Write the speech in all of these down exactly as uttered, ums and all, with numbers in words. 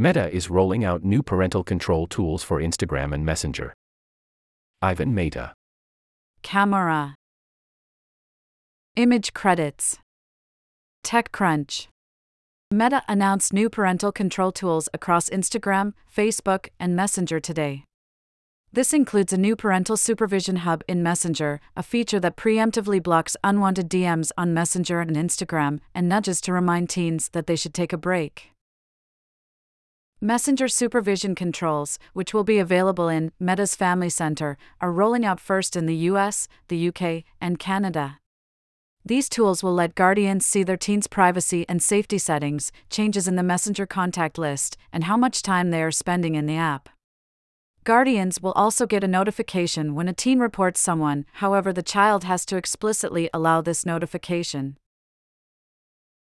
Meta is rolling out new parental control tools for Instagram and Messenger. Ivan Mehta. Camera. Image credits. TechCrunch. Meta announced new parental control tools across Instagram, Facebook, and Messenger today. This includes a new parental supervision hub in Messenger, a feature that preemptively blocks unwanted D Ms on Messenger and Instagram, and nudges to remind teens that they should take a break. Messenger supervision controls, which will be available in Meta's Family Center, are rolling out first in the U S, the U K, and Canada. These tools will let guardians see their teens' privacy and safety settings, changes in the Messenger contact list, and how much time they are spending in the app. Guardians will also get a notification when a teen reports someone, however, the child has to explicitly allow this notification.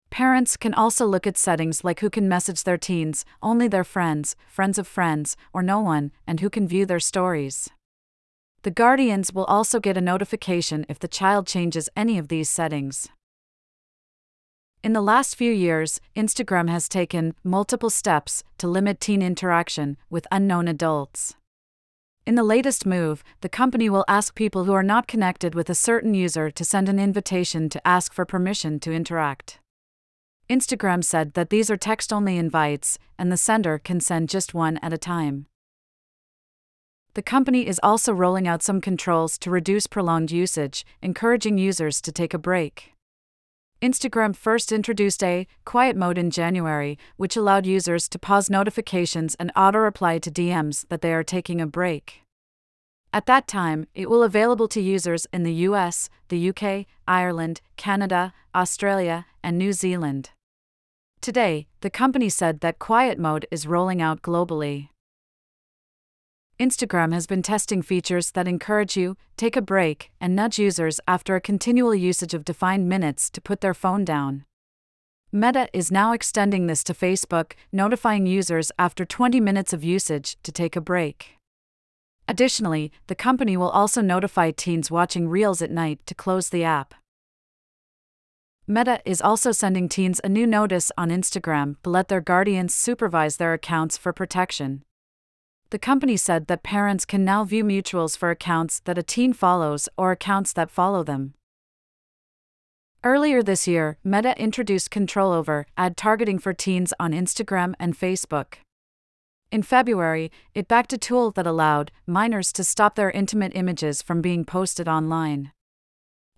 Parents can also look at settings like who can message their teens, only their friends, friends of friends, or no one, and who can view their stories. The guardians will also get a notification if the child changes any of these settings. In the last few years, Instagram has taken multiple steps to limit teen interaction with unknown adults. In the latest move, the company will ask people who are not connected with a certain user to send an invitation to ask for permission to interact. Instagram said that these are text-only invites, and the sender can send just one at a time. The company is also rolling out some controls to reduce prolonged usage, encouraging users to take a break. Instagram first introduced a quiet mode in January, which allowed users to pause notifications and auto-reply to D Ms that they are taking a break. At that time, it will be available to users in the U S, the U K, Ireland, Canada, Australia, and New Zealand. Today, the company said that quiet mode is rolling out globally. Instagram has been testing features that encourage you, take a break, and nudge users after a continual usage of defined minutes to put their phone down. Meta is now extending this to Facebook, notifying users after twenty minutes of usage to take a break. Additionally, the company will also notify teens watching Reels at night to close the app. Meta is also sending teens a new notice on Instagram to let their guardians supervise their accounts for protection. The company said that parents can now view mutuals for accounts that a teen follows or accounts that follow them. Earlier this year, Meta introduced control over ad targeting for teens on Instagram and Facebook. In February, it backed a tool that allowed minors to stop their intimate images from being posted online.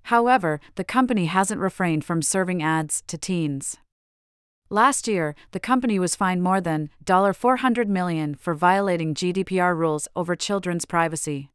However, the company hasn't refrained from serving ads to teens. Last year, the company was fined more than four hundred million dollars for violating G D P R rules over children's privacy.